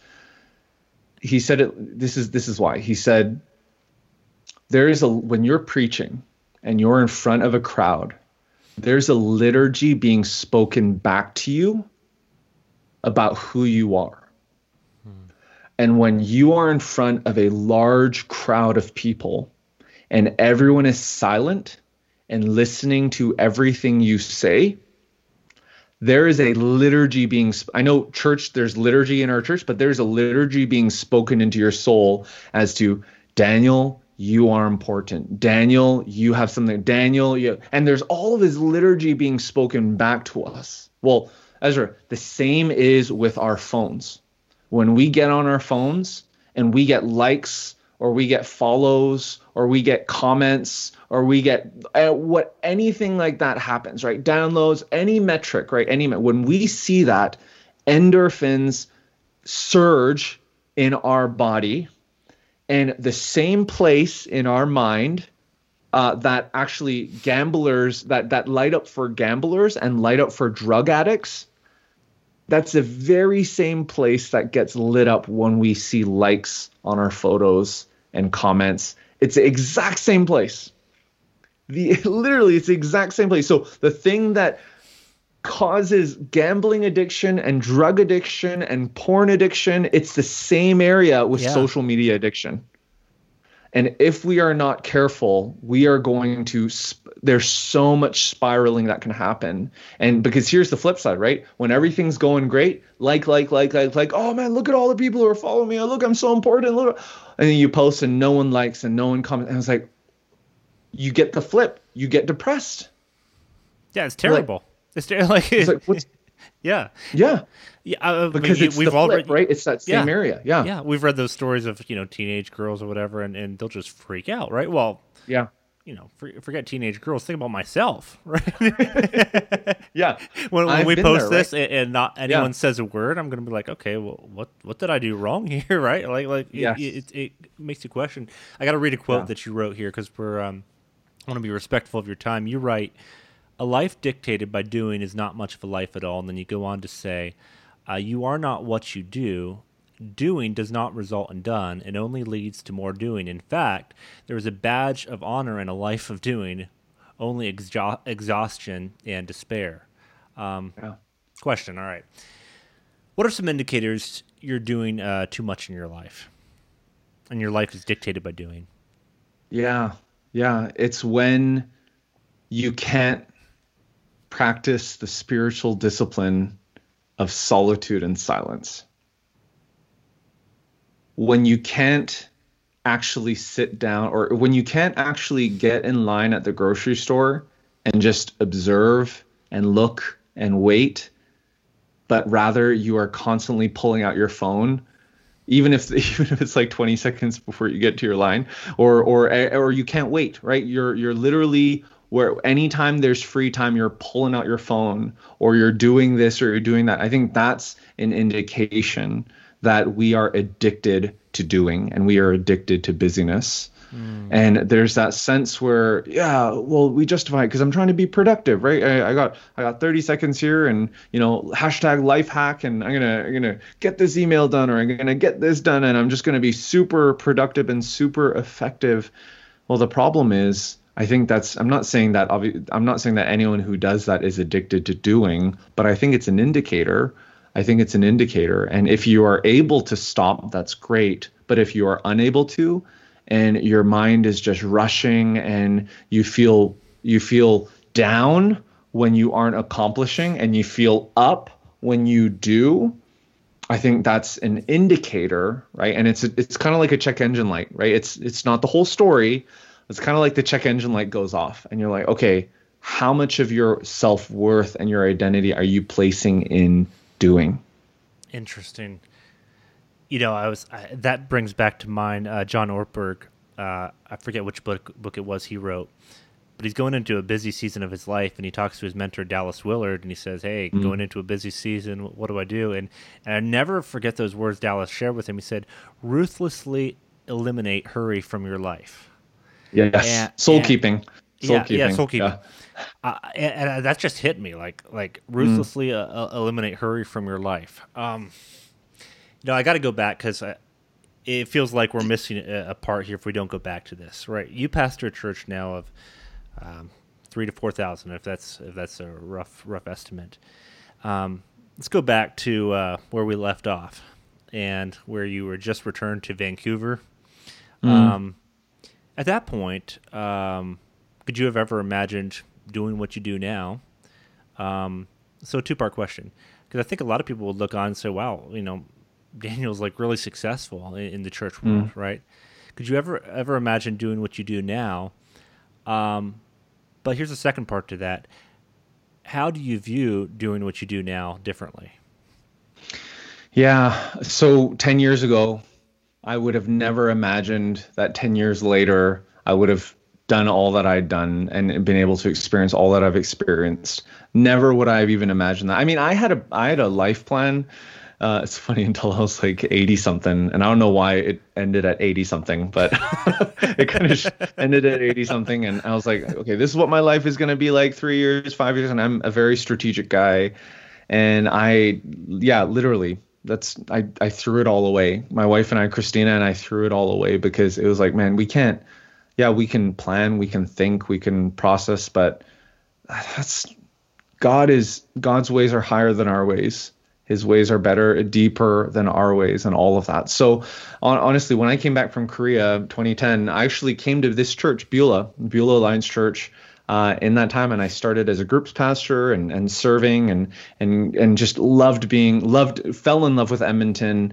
He said it. This is why he said. When you're preaching and you're in front of a crowd, there's a liturgy being spoken back to you about who you are. Hmm. And when you are in front of a large crowd of people and everyone is silent and listening to everything you say, there is a liturgy being, I know church, there's liturgy in our church, but there's a liturgy being spoken into your soul as to Daniel, you are important. Daniel, you have something. Daniel, you, and there's all of his liturgy being spoken back to us. Well, Ezra, the same is with our phones. When we get on our phones and we get likes or we get follows or we get comments or we get anything like that happens, right? Downloads, any metric, right? When we see that, endorphins surge in our body. And the same place in our mind that actually gamblers, that light up for gamblers and light up for drug addicts, that's the very same place that gets lit up when we see likes on our photos and comments. It's the exact same place. Literally, it's the exact same place. So the thing that causes gambling addiction and drug addiction and porn addiction, it's the same area with social media addiction. And if we are not careful, we are going to there's so much spiraling that can happen. And because here's the flip side, right? When everything's going great, like, oh man, look at all the people who are following me. Oh, look, I'm so important. Look. And then you post and no one likes and no one comments. And it's like, you get the flip. You get depressed. Yeah, it's terrible. Because it's the flip, right? It's that same area. Yeah. Yeah. We've read those stories of, teenage girls or whatever, and they'll just freak out, right? Well, yeah. Forget teenage girls. Think about myself, right? Yeah. When we post there, this right? and not anyone says a word, I'm going to be like, okay, well, what did I do wrong here, right? It makes you question. I got to read a quote that you wrote here because I want to be respectful of your time. You write, "A life dictated by doing is not much of a life at all." And then you go on to say, "You are not what you do. Doing does not result in done. It only leads to more doing. In fact, there is a badge of honor in a life of doing, only exhaustion and despair." Question, all right. What are some indicators you're doing too much in your life? And your life is dictated by doing. Yeah. It's when you can't practice the spiritual discipline of solitude and silence. When you can't actually sit down, or when you can't actually get in line at the grocery store and just observe and look and wait, but rather you are constantly pulling out your phone, even if it's like 20 seconds before you get to your line, or you can't wait, right? You're literally, where anytime there's free time, you're pulling out your phone, or you're doing this or you're doing that. I think that's an indication that we are addicted to doing and we are addicted to busyness. And there's that sense where, we justify it because I'm trying to be productive, right? I got 30 seconds here and, hashtag life hack, and I'm gonna get this email done, or I'm gonna get this done, and I'm just gonna be super productive and super effective. Well, the problem is, I think I'm not saying that anyone who does that is addicted to doing, but I think it's an indicator. And if you are able to stop, that's great. But if you are unable to, and your mind is just rushing, and you feel down when you aren't accomplishing, and you feel up when you do, I think that's an indicator, right? And it's kind of like a check engine light, right? It's not the whole story. It's kind of like the check engine light goes off and you're like, okay, how much of your self-worth and your identity are you placing in doing? Interesting. That brings back to mind John Ortberg. I forget which book it was he wrote, but he's going into a busy season of his life, and he talks to his mentor, Dallas Willard, and he says, hey, going into a busy season, what do I do? And I never forget those words Dallas shared with him. He said, ruthlessly eliminate hurry from your life. Yes, soul-keeping. Soul-keeping. And that just hit me, like ruthlessly eliminate hurry from your life. I got to go back because it feels like we're missing a part here if we don't go back to this, right? You pastor a church now of 3,000 to 4,000, if that's a rough estimate. Let's go back to where we left off and where you were just returned to Vancouver. At that point, could you have ever imagined doing what you do now? So a two-part question, because I think a lot of people would look on and say, wow, Daniel's like really successful in the church world, right? Could you ever imagine doing what you do now? But here's the second part to that. How do you view doing what you do now differently? Yeah, so 10 years ago, I would have never imagined that 10 years later, I would have done all that I'd done and been able to experience all that I've experienced. Never would I have even imagined that. I mean, I had a life plan It's funny, until I was like 80 something, and I don't know why it ended at 80 something, but it kind of ended at 80 something. And I was like, okay, this is what my life is going to be like 3 years, 5 years. And I'm a very strategic guy. And literally I threw it all away. My wife and I, Christina, and I threw it all away because it was like, man, we can plan, we can think, we can process, but God's ways are higher than our ways. His ways are better, deeper than our ways, and all of that. So honestly, when I came back from Korea 2010, I actually came to this church, Beulah Alliance Church, in that time, and I started as a groups pastor and serving and just fell in love with Edmonton.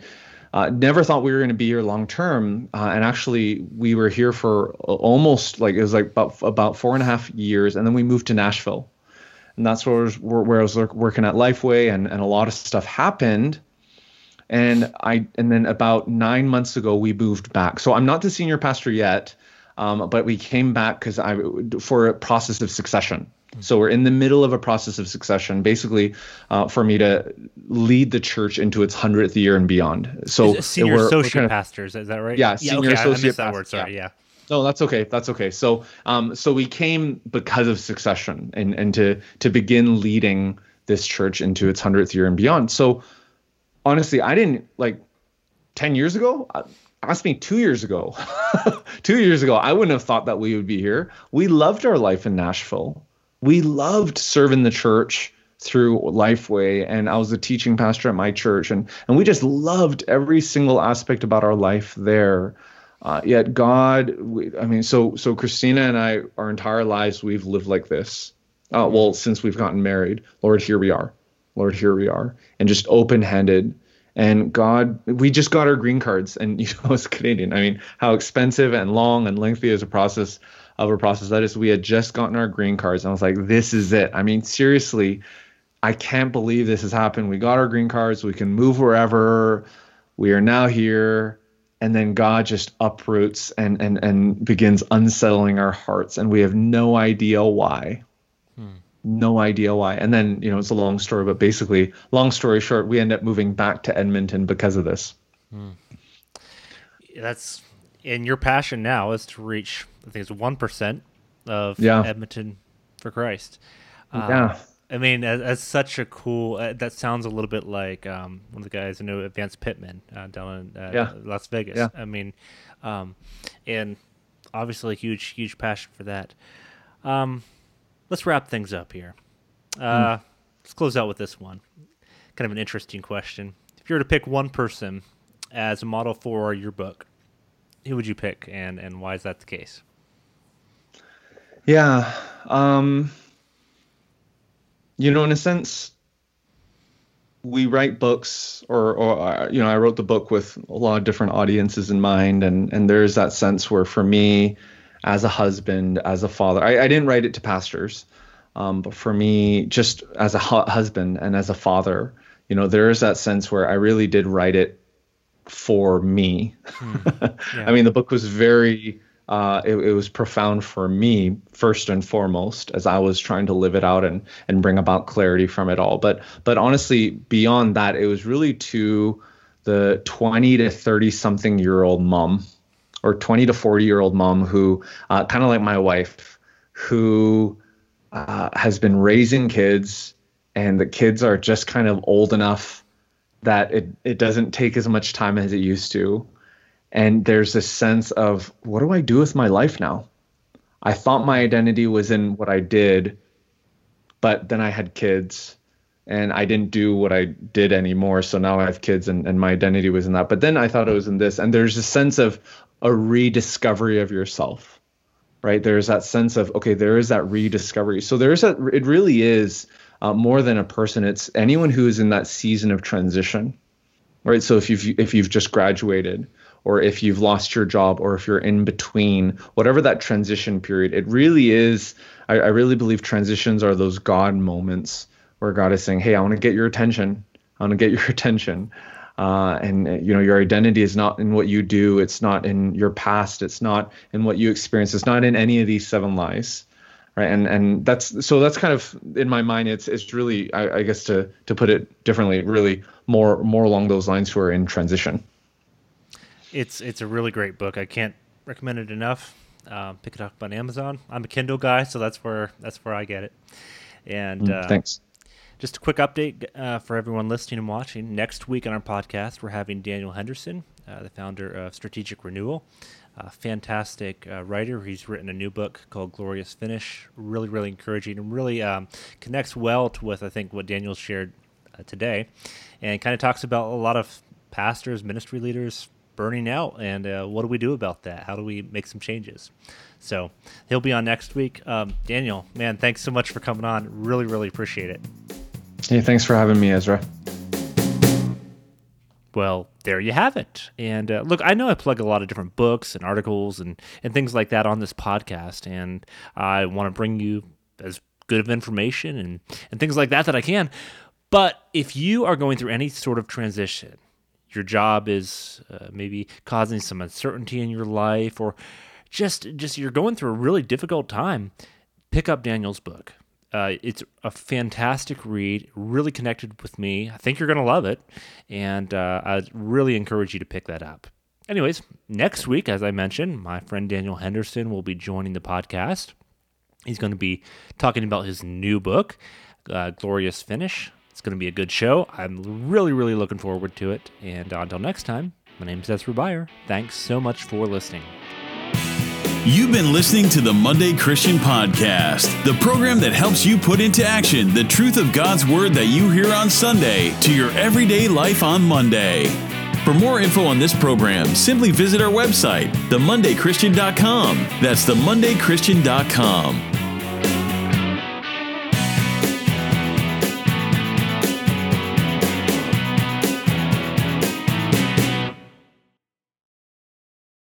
Never thought we were going to be here long term, and actually we were here for about 4.5 years, and then we moved to Nashville. And that's where I was working at LifeWay, and a lot of stuff happened. And then about 9 months ago, we moved back. So I'm not the senior pastor yet, but we came back for a process of succession. So we're in the middle of a process of succession, basically, for me to lead the church into its 100th year and beyond. So senior associate pastors, is that right? Yeah, senior associate pastors. Sorry, yeah. No, that's okay. That's okay. So, so we came because of succession and to begin leading this church into its 100th year and beyond. So, honestly, I didn't 10 years ago. Asked me 2 years ago. 2 years ago, I wouldn't have thought that we would be here. We loved our life in Nashville. We loved serving the church through LifeWay, and I was a teaching pastor at my church, and we just loved every single aspect about our life there. Yet God, so Christina and I, our entire lives, we've lived like this. Since we've gotten married, Lord, here we are. And just open-handed. And God, we just got our green cards. And, as a Canadian, how expensive and long and lengthy is a process that is. We had just gotten our green cards. And I was like, this is it. Seriously, I can't believe this has happened. We got our green cards. We can move wherever. We are now here. And then God just uproots and begins unsettling our hearts. And we have no idea why. No idea why. And then, it's a long story, but basically, long story short, we end up moving back to Edmonton because of this. That's, and your passion now is to reach, I think it's 1% of Edmonton for Christ. Yeah. As such a cool, that sounds a little bit like one of the guys I know, Vance Pittman, down in Las Vegas. Yeah. And obviously huge passion for that. Let's wrap things up here. Let's close out with this one. Kind of an interesting question. If you were to pick one person as a model for your book, who would you pick, and why is that the case? Yeah. In a sense, we write books, or I wrote the book with a lot of different audiences in mind, and there's that sense where, for me, as a husband, as a father, I didn't write it to pastors, but for me, just as a husband and as a father, there is that sense where I really did write it for me. Yeah. The book was very... it was profound for me, first and foremost, as I was trying to live it out and bring about clarity from it all. But honestly, beyond that, it was really to the 20 to 30 something year old mom, or 20 to 40 year old mom who, kind of like my wife, who has been raising kids, and the kids are just kind of old enough that it doesn't take as much time as it used to. And there's this sense of, what do I do with my life now? I thought my identity was in what I did, but then I had kids and I didn't do what I did anymore. So now I have kids and my identity was in that. But then I thought it was in this. And there's a sense of a rediscovery of yourself, right? There's that sense of, okay, there is that rediscovery. So it really is more than a person. It's anyone who is in that season of transition, right? So if you've just graduated, or if you've lost your job, or if you're in between, whatever that transition period, it really is, I really believe transitions are those God moments where God is saying, hey, I want to get your attention. And your identity is not in what you do. It's not in your past. It's not in what you experience. It's not in any of these seven lies. right? And that's, so that's kind of in my mind, it's really, I guess to put it differently, really more along those lines who are in transition. It's a really great book. I can't recommend it enough. Pick it up on Amazon. I'm a Kindle guy, so that's where I get it. And thanks. Just a quick update for everyone listening and watching. Next week on our podcast, we're having Daniel Henderson, the founder of Strategic Renewal. Fantastic writer. He's written a new book called Glorious Finish. Really, really encouraging and really connects well with, I think, what Daniel shared today, and kind of talks about a lot of pastors, ministry leaders burning out, and what do we do about that? How do we make some changes? So he'll be on next week. Daniel, man, thanks so much for coming on. Really, really appreciate it. Hey, thanks for having me, Ezra. Well, there you have it. And look, I know I plug a lot of different books and articles and things like that on this podcast, and I want to bring you as good of information and things like that I can. But if you are going through any sort of transition, your job is maybe causing some uncertainty in your life, or just you're going through a really difficult time, pick up Daniel's book. It's a fantastic read, really connected with me. I think you're going to love it, and I really encourage you to pick that up. Anyways, next week, as I mentioned, my friend Daniel Henderson will be joining the podcast. He's going to be talking about his new book, Glorious Finish. It's going to be a good show. I'm really, really looking forward to it, and until next time, my name is Ezra Beyer. Thanks so much for listening. You've been listening to the Monday Christian Podcast, the program that helps you put into action the truth of God's Word that you hear on Sunday to your everyday life on Monday. For more info on this program, simply visit our website, themondaychristian.com. That's themondaychristian.com.